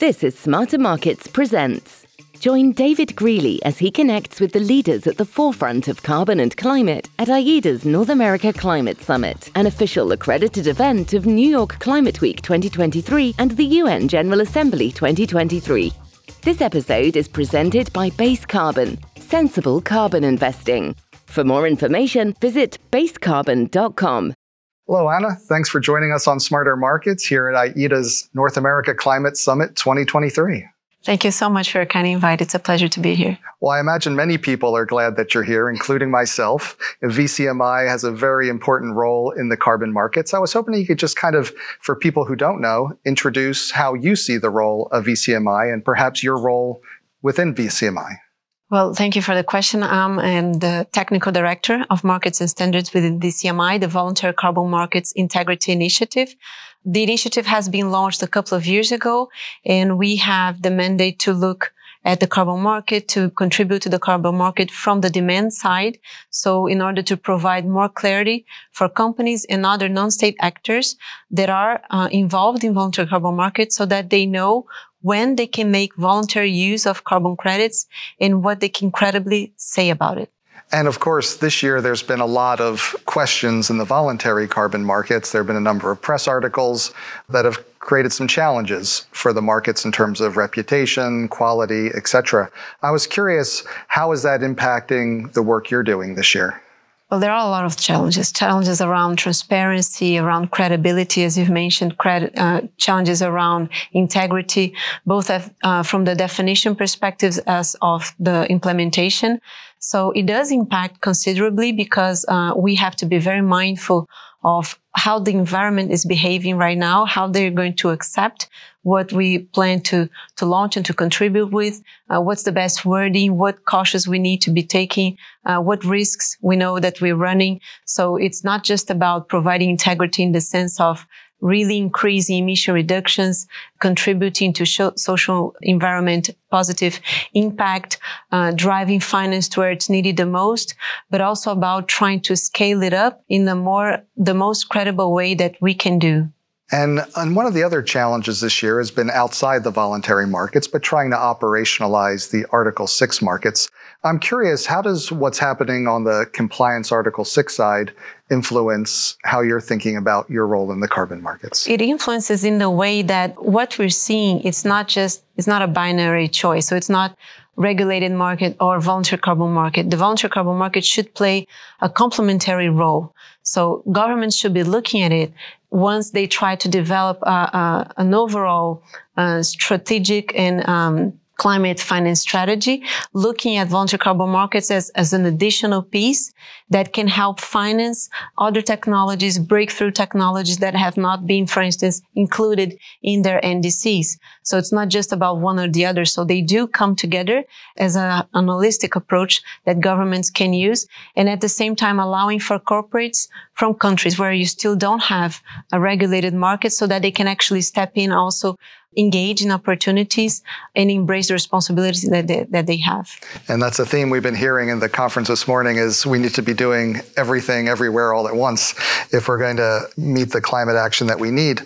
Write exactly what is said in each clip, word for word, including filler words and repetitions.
This is Smarter Markets Presents. Join David Greeley as he connects with the leaders at the forefront of carbon and climate at AIDA's North America Climate Summit, an official accredited event of New York Climate Week twenty twenty-three and the U N General Assembly twenty twenty-three. This episode is presented by Base Carbon, Sensible Carbon Investing. For more information, visit base carbon dot com. Hello, Anna. Thanks for joining us on Smarter Markets here at AIDA's North America Climate Summit twenty twenty-three. Thank you so much for your kind invite. It's a pleasure to be here. Well, I imagine many people are glad that you're here, including myself. V C M I has a very important role in the carbon markets. I was hoping you could just kind of, for people who don't know, introduce how you see the role of V C M I and perhaps your role within V C M I. Well, thank you for the question. I'm um, the Technical Director of Markets and Standards within V C M I, the Voluntary Carbon Markets Integrity Initiative. The initiative has been launched a couple of years ago, and we have the mandate to look at the carbon market, to contribute to the carbon market from the demand side. So in order to provide more clarity for companies and other non-state actors that are uh, involved in voluntary carbon markets so that they know when they can make voluntary use of carbon credits and what they can credibly say about it. And of course, this year there's been a lot of questions in the voluntary carbon markets. There have been a number of press articles that have created some challenges for the markets in terms of reputation, quality, et cetera. I was curious, how is that impacting the work you're doing this year? Well, there are a lot of challenges, challenges around transparency, around credibility, as you've mentioned, cred- uh, challenges around integrity, both uh, from the definition perspectives as of the implementation. So it does impact considerably because uh, we have to be very mindful of how the environment is behaving right now, how they're going to accept what we plan to, to launch and to contribute with, uh, what's the best wording, what cautions we need to be taking, uh, what risks we know that we're running. So it's not just about providing integrity in the sense of really increasing emission reductions, contributing to social environment positive impact, uh, driving finance to where it's needed the most, but also about trying to scale it up in the more, the most credible way that we can do. And, and one of the other challenges this year has been outside the voluntary markets, but trying to operationalize the Article Six markets. I'm curious, how does what's happening on the compliance Article Six side influence how you're thinking about your role in the carbon markets? It influences in the way that what we're seeing, it's not just, it's not a binary choice. So it's not regulated market or voluntary carbon market. The voluntary carbon market should play a complementary role. So governments should be looking at it once they try to develop uh, uh, an overall uh, strategic and um, climate finance strategy, looking at voluntary carbon markets as, as an additional piece that can help finance other technologies, breakthrough technologies that have not been, for instance, included in their N D Cs. So it's not just about one or the other. So they do come together as a, an holistic approach that governments can use. And at the same time, allowing for corporates from countries where you still don't have a regulated market so that they can actually step in also, engage in opportunities and embrace the responsibilities that they, that they have. And that's a theme we've been hearing in the conference this morning is we need to be doing everything everywhere all at once if we're going to meet the climate action that we need.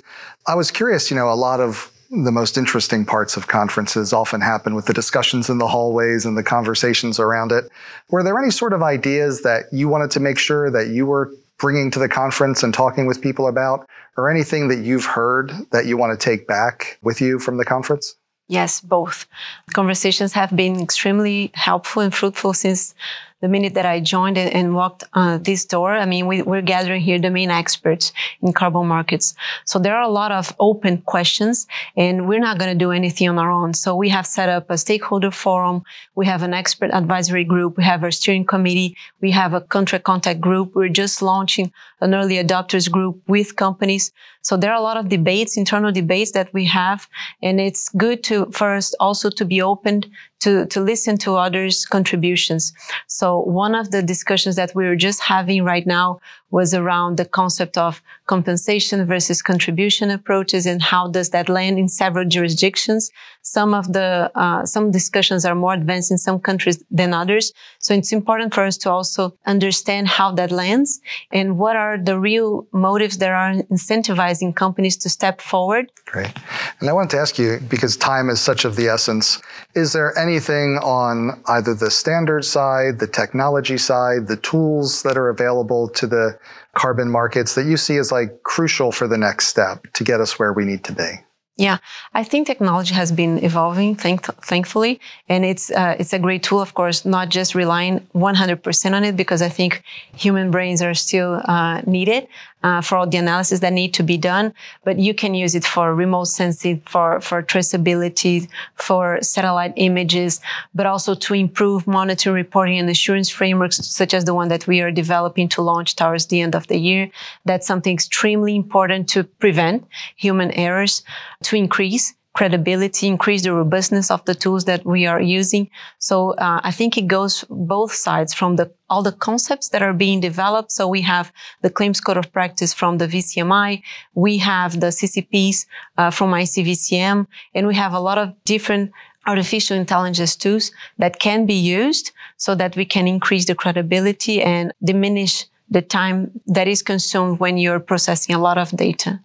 I was curious, you know, a lot of the most interesting parts of conferences often happen with the discussions in the hallways and the conversations around it. Were there any sort of ideas that you wanted to make sure that you were bringing to the conference and talking with people about, or anything that you've heard that you want to take back with you from the conference? Yes, both. Conversations have been extremely helpful and fruitful since the minute that I joined and walked uh, this door. I mean, we, we're gathering here the main experts in carbon markets. So there are a lot of open questions and we're not going to do anything on our own. So we have set up a stakeholder forum. We have an expert advisory group. We have our steering committee. We have a country contact group. We're just launching an early adopters group with companies. So there are a lot of debates, internal debates that we have. And it's good to first also to be open to, to listen to others' contributions. So one of the discussions that we're just having right now was around the concept of compensation versus contribution approaches and how does that land in several jurisdictions. Some of the, uh, some discussions are more advanced in some countries than others. So it's important for us to also understand how that lands and what are the real motives that are incentivizing companies to step forward. Great. And I wanted to ask you, because time is such of the essence, is there anything on either the standard side, the technology side, the tools that are available to the carbon markets that you see as like crucial for the next step to get us where we need to be? Yeah, I think technology has been evolving, thank- thankfully, and it's uh, it's a great tool, of course, not just relying one hundred percent on it, because I think human brains are still uh, needed uh, for all the analysis that need to be done, but you can use it for remote sensing, for, for traceability, for satellite images, but also to improve monitoring, reporting, and assurance frameworks, such as the one that we are developing to launch towards the end of the year. That's something extremely important to prevent human errors, to increase credibility, increase the robustness of the tools that we are using. So uh, I think it goes both sides, from the all the concepts that are being developed. So we have the claims code of practice from the V C M I, we have the C C Ps uh, from I C V C M, and we have a lot of different artificial intelligence tools that can be used so that we can increase the credibility and diminish the time that is consumed when you're processing a lot of data.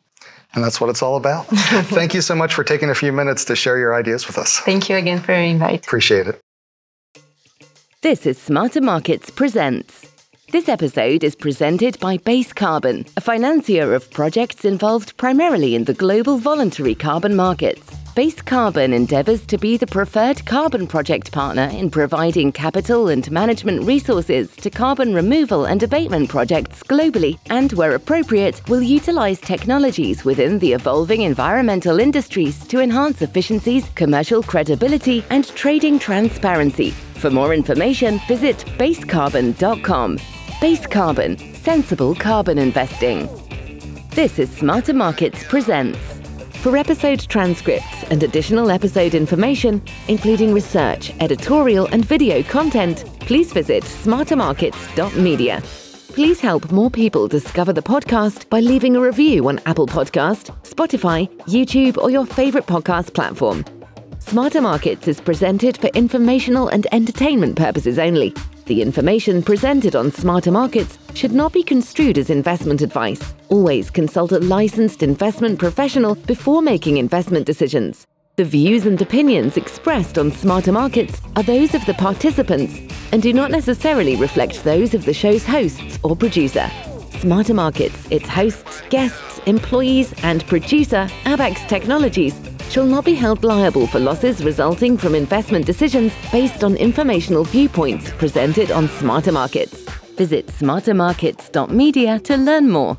And that's what it's all about. Thank you so much for taking a few minutes to share your ideas with us. Thank you again for your invite. Appreciate it. This is Smarter Markets Presents. This episode is presented by Base Carbon, a financier of projects involved primarily in the global voluntary carbon markets. Base Carbon endeavors to be the preferred carbon project partner in providing capital and management resources to carbon removal and abatement projects globally, and where appropriate, will utilize technologies within the evolving environmental industries to enhance efficiencies, commercial credibility, and trading transparency. For more information, visit base carbon dot com. Base Carbon, sensible carbon investing. This is Smarter Markets Presents. For episode transcripts and additional episode information, including research, editorial, and video content, please visit smarter markets dot media. Please help more people discover the podcast by leaving a review on Apple Podcast, Spotify, YouTube, or your favorite podcast platform. Smarter Markets is presented for informational and entertainment purposes only. The information presented on Smarter Markets should not be construed as investment advice. Always consult a licensed investment professional before making investment decisions. The views and opinions expressed on Smarter Markets are those of the participants and do not necessarily reflect those of the show's hosts or producer. Smarter Markets, its hosts, guests, employees, and producer, Abax Technologies, shall not be held liable for losses resulting from investment decisions based on informational viewpoints presented on Smarter Markets. Visit smarter markets dot media to learn more.